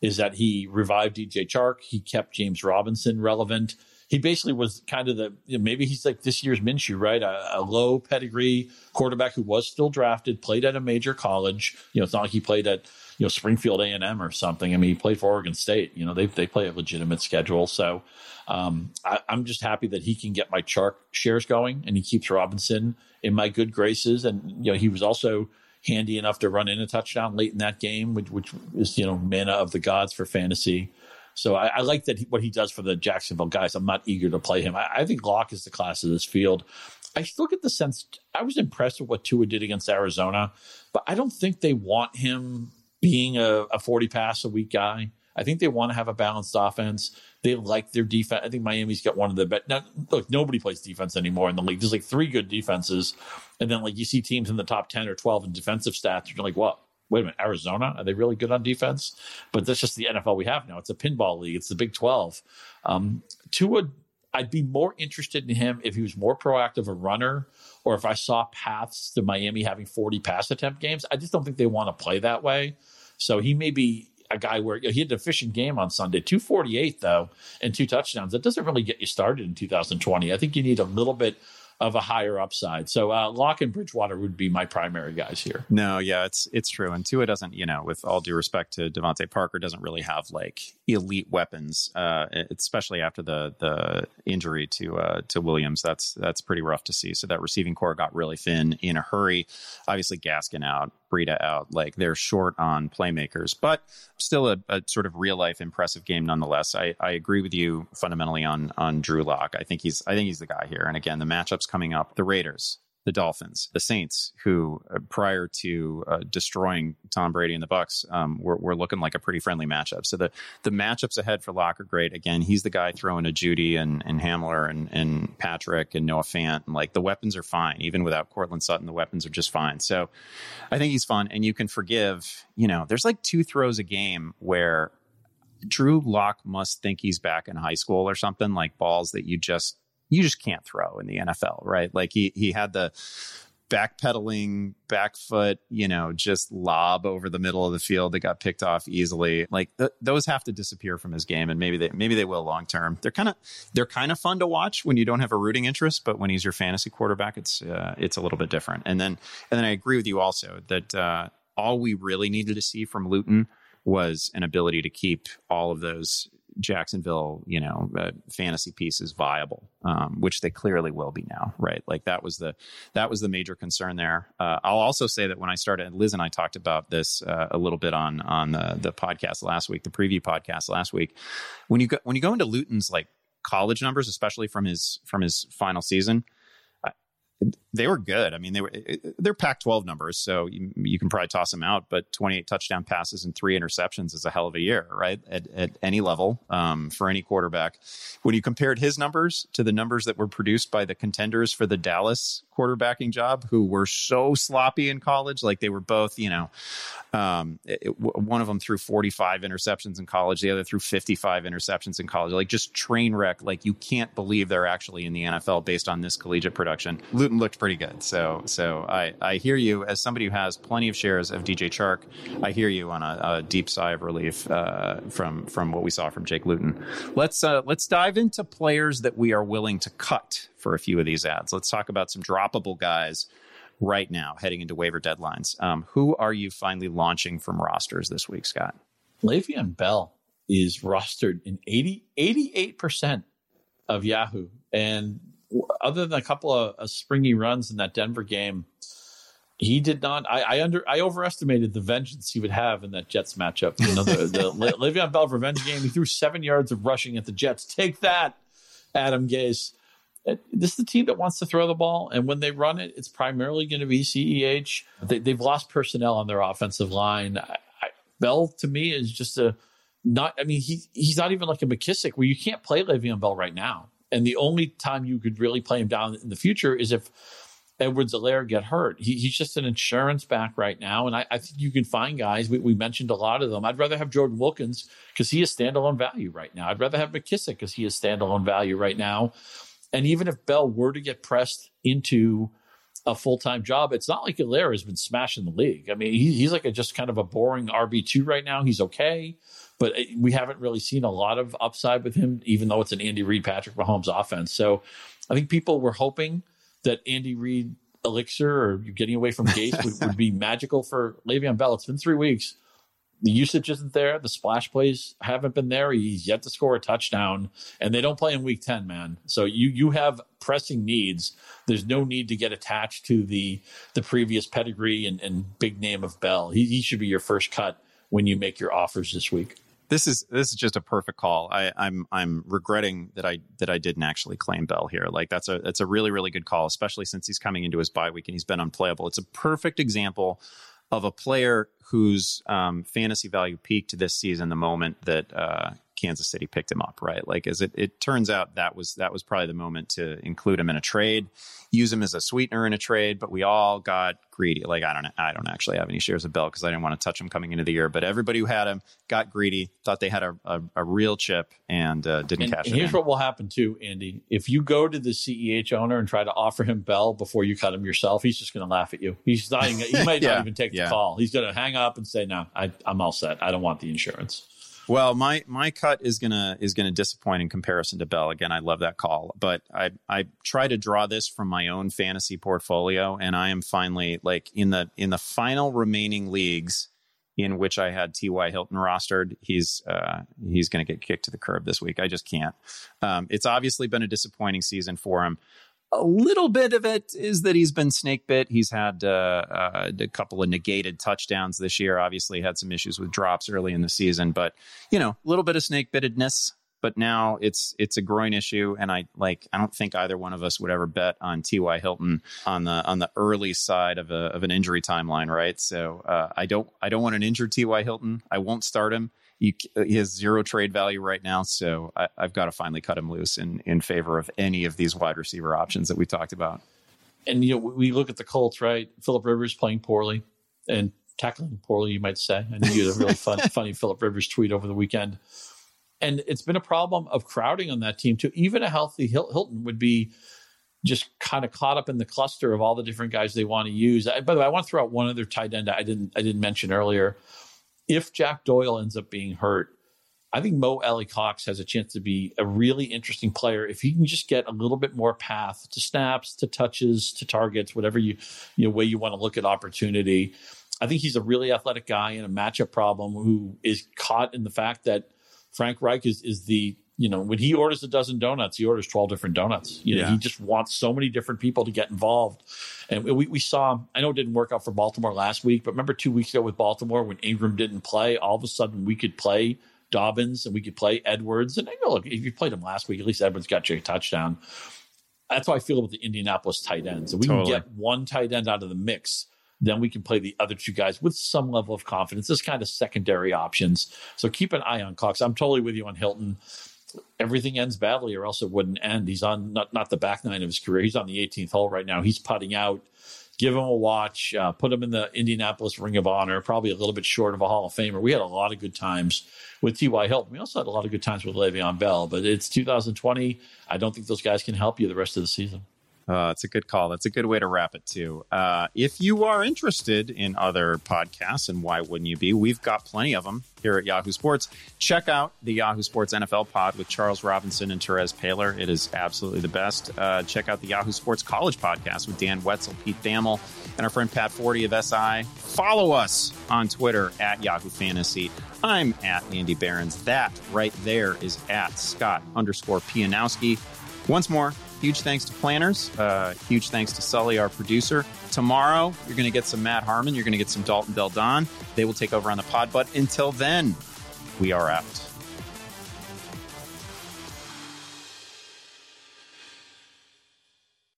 is that he revived D J Chark. He kept James Robinson relevant. He basically was kind of the, you know, maybe he's like this year's Minshew, right? A, a low pedigree quarterback who was still drafted, played at a major college. You know, it's not like he played at, you know, Springfield A and M or something. I mean, he played for Oregon State. You know, they they play a legitimate schedule. So um, I, I'm just happy that he can get my Chark shares going and he keeps Robinson in my good graces. And, you know, he was also handy enough to run in a touchdown late in that game, which, which is, you know, manna of the gods for fantasy. So I, I like that he, what he does for the Jacksonville guys. I'm not eager to play him. I, I think Locke is the class of this field. I still get the sense I was impressed with what Tua did against Arizona, but I don't think they want him being a, a forty pass a week guy. I think they want to have a balanced offense. They like their defense. I think Miami's got one of the best. Now, look, nobody plays defense anymore in the league. There's like three good defenses. And then like you see teams in the top ten or twelve in defensive stats. And you're like, what? Wait a minute, Arizona? Are they really good on defense? But that's just the N F L we have now. It's a pinball league. It's the Big twelve. Um, Tua, I'd be more interested in him if he was more proactive a runner, or if I saw paths to Miami having forty pass attempt games. I just don't think they want to play that way. So he may be a guy where, you know, he had an efficient game on Sunday, two forty-eight though, and two touchdowns. That doesn't really get you started in two thousand twenty. I think you need a little bit of a higher upside. So uh, Lock and Bridgewater would be my primary guys here. No, yeah, it's it's true. And Tua doesn't, you know, with all due respect to Devontae Parker, doesn't really have like elite weapons, uh, especially after the the injury to uh, to Williams. That's that's pretty rough to see. So that receiving core got really thin in a hurry. Obviously, Gaskin out, Breida out, like they're short on playmakers, but still a, a sort of real life impressive game nonetheless. I, I agree with you fundamentally on on Drew Lock. I think he's I think he's the guy here. And again, the matchups coming up: the Raiders, the Dolphins, the Saints, who uh, prior to uh, destroying Tom Brady and the Bucs, um, were, were looking like a pretty friendly matchup. So the the matchups ahead for Lock are great. Again, he's the guy throwing to Judy and, and Hamler and, and Patrick and Noah Fant. And like the weapons are fine. Even without Cortland Sutton, the weapons are just fine. So I think he's fun. And you can forgive, you know, there's like two throws a game where Drew Lock must think he's back in high school or something, like balls that you just You just can't throw in the N F L, right? Like he he had the backpedaling, back foot, you know, just lob over the middle of the field that got picked off easily. Like th- those have to disappear from his game, and maybe they maybe they will long term. They're kind of they're kind of fun to watch when you don't have a rooting interest, but when he's your fantasy quarterback, it's uh, it's a little bit different. And then and then I agree with you also that uh, all we really needed to see from Luton was an ability to keep all of those Jacksonville, you know, uh, fantasy piece is viable, um, which they clearly will be now, right? Like that was the that was the major concern there. Uh, I'll also say that when I started, Liz and I talked about this uh, a little bit on on the, the podcast last week, the preview podcast last week. When you go when you go into Luton's like college numbers, especially from his from his final season, they were good. I mean, they were they're Pac twelve numbers, so you, you can probably toss them out. But twenty-eight touchdown passes and three interceptions is a hell of a year, right? At, at any level, um, for any quarterback. When you compared his numbers to the numbers that were produced by the contenders for the Dallas quarterbacking job, who were so sloppy in college, like they were both, you know, um, it, one of them threw forty-five interceptions in college, the other threw fifty-five interceptions in college, like just train wreck. Like you can't believe they're actually in the N F L based on this collegiate production. Luton looked pretty good. So so I, I hear you. As somebody who has plenty of shares of D J Chark, I hear you on a, a deep sigh of relief uh, from from what we saw from Jake Luton. Let's uh, let's dive into players that we are willing to cut for a few of these ads. Let's talk about some droppable guys right now heading into waiver deadlines. Um, who are you finally launching from rosters this week, Scott? Le'Veon Bell is rostered in eighty, eighty-eight percent of Yahoo, and other than a couple of uh, springy runs in that Denver game, he did not. I, I under I overestimated the vengeance he would have in that Jets matchup. You know, the, the Le- Le'Veon Bell revenge game. He threw seven yards of rushing at the Jets. Take that, Adam Gase. This is the team that wants to throw the ball, and when they run it, it's primarily going to be C E H. They, they've lost personnel on their offensive line. I, I, Bell to me is just a not. I mean, he he's not even like a McKissick where you can't play Le'Veon Bell right now. And the only time you could really play him down in the future is if Edwards-Helaire get hurt. He, he's just an insurance back right now. And I, I think you can find guys. We, we mentioned a lot of them. I'd rather have Jordan Wilkins because he is standalone value right now. I'd rather have McKissick because he is standalone value right now. And even if Bell were to get pressed into a full-time job, it's not like Helaire has been smashing the league. I mean, he, he's like a, just kind of a boring R B two right now. He's okay. But we haven't really seen a lot of upside with him, even though it's an Andy Reid, Patrick Mahomes offense. So I think people were hoping that Andy Reid elixir or getting away from Gase would, would be magical for Le'Veon Bell. It's been three weeks. The usage isn't there. The splash plays haven't been there. He's yet to score a touchdown. And they don't play in week ten, man. So you you have pressing needs. There's no need to get attached to the, the previous pedigree and, and big name of Bell. He, he should be your first cut when you make your offers this week. This is this is just a perfect call. I, I'm I'm regretting that I that I didn't actually claim Bell here. Like that's a that's a really really good call, especially since he's coming into his bye week and he's been unplayable. It's a perfect example of a player whose um, fantasy value peaked this season the moment that uh, Kansas City picked him up, right? Like, as it, it turns out, that was that was probably the moment to include him in a trade, use him as a sweetener in a trade. But we all got greedy. Like, I don't I don't actually have any shares of Bell because I didn't want to touch him coming into the year. But everybody who had him got greedy, thought they had a, a, a real chip, and uh, didn't and, cash and it. Here's in. What will happen too, Andy. If you go to the C E H owner and try to offer him Bell before you cut him yourself, he's just going to laugh at you. He's not even, he might yeah, not even take the yeah. call. He's going to hang up and say, no, I, I'm all set. I don't want the insurance. Well, my my cut is gonna is gonna disappoint in comparison to Bell. Again, I love that call, but I I try to draw this from my own fantasy portfolio, and I am finally, like, in the in the final remaining leagues in which I had T Y Hilton rostered. He's uh, he's gonna get kicked to the curb this week. I just can't. Um, it's obviously been a disappointing season for him. A little bit of it is that he's been snake bit. He's had uh, uh, a couple of negated touchdowns this year. Obviously had some issues with drops early in the season, but, you know, a little bit of snake bittedness. But now it's it's a groin issue, and I like I don't think either one of us would ever bet on T Y Hilton on the on the early side of a of an injury timeline, right? So uh, I don't I don't want an injured T Y Hilton. I won't start him. He, he has zero trade value right now, so I, I've got to finally cut him loose in in favor of any of these wide receiver options that we talked about. And, you know, we look at the Colts, right? Phillip Rivers playing poorly and tackling poorly, you might say. I knew you had a really fun, funny Phillip Rivers tweet over the weekend. And it's been a problem of crowding on that team too. Even a healthy Hilton would be just kind of caught up in the cluster of all the different guys they want to use. I, by the way, I want to throw out one other tight end I didn't I didn't mention earlier. If Jack Doyle ends up being hurt, I think Mo Alie-Cox has a chance to be a really interesting player if he can just get a little bit more path to snaps, to touches, to targets, whatever you, you know, way you want to look at opportunity. I think he's a really athletic guy and a matchup problem who is caught in the fact that Frank Reich is is the, you know, when he orders a dozen donuts, he orders twelve different donuts. You know, yeah. He just wants so many different people to get involved. And we, we saw, I know it didn't work out for Baltimore last week, but remember two weeks ago with Baltimore when Ingram didn't play, all of a sudden we could play Dobbins and we could play Edwards. And I know, look, if you played him last week, at least Edwards got you a touchdown. That's how I feel about the Indianapolis tight ends. So we totally. can get one tight end out of the mix. Then we can play the other two guys with some level of confidence. This kind of secondary options. So keep an eye on Cox. I'm totally with you on Hilton. Everything ends badly or else it wouldn't end. He's on not, not the back nine of his career. He's on the eighteenth hole right now. He's putting out. Give him a watch. Uh, put him in the Indianapolis Ring of Honor. Probably a little bit short of a Hall of Famer. We had a lot of good times with T Y Hilton. We also had a lot of good times with Le'Veon Bell. But it's two thousand twenty. I don't think those guys can help you the rest of the season. Uh, it's a good call. That's a good way to wrap it, too. Uh, if you are interested in other podcasts, and why wouldn't you be? We've got plenty of them here at Yahoo Sports. Check out the Yahoo Sports N F L pod with Charles Robinson and Therese Paylor. It is absolutely the best. Uh, check out the Yahoo Sports College podcast with Dan Wetzel, Pete Thamel, and our friend Pat Forty of S I. Follow us on Twitter at Yahoo Fantasy. I'm at Andy Behrens. That right there is at Scott underscore Pianowski. Once more, huge thanks to Planners. Uh, huge thanks to Sully, our producer. Tomorrow, you're going to get some Matt Harmon. You're going to get some Dalton Del Don. They will take over on the pod. But until then, we are out.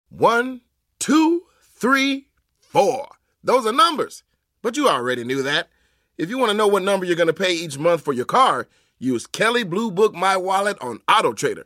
One, two, three, four. Those are numbers. But you already knew that. If you want to know what number you're going to pay each month for your car, use Kelley Blue Book My Wallet on Auto Trader.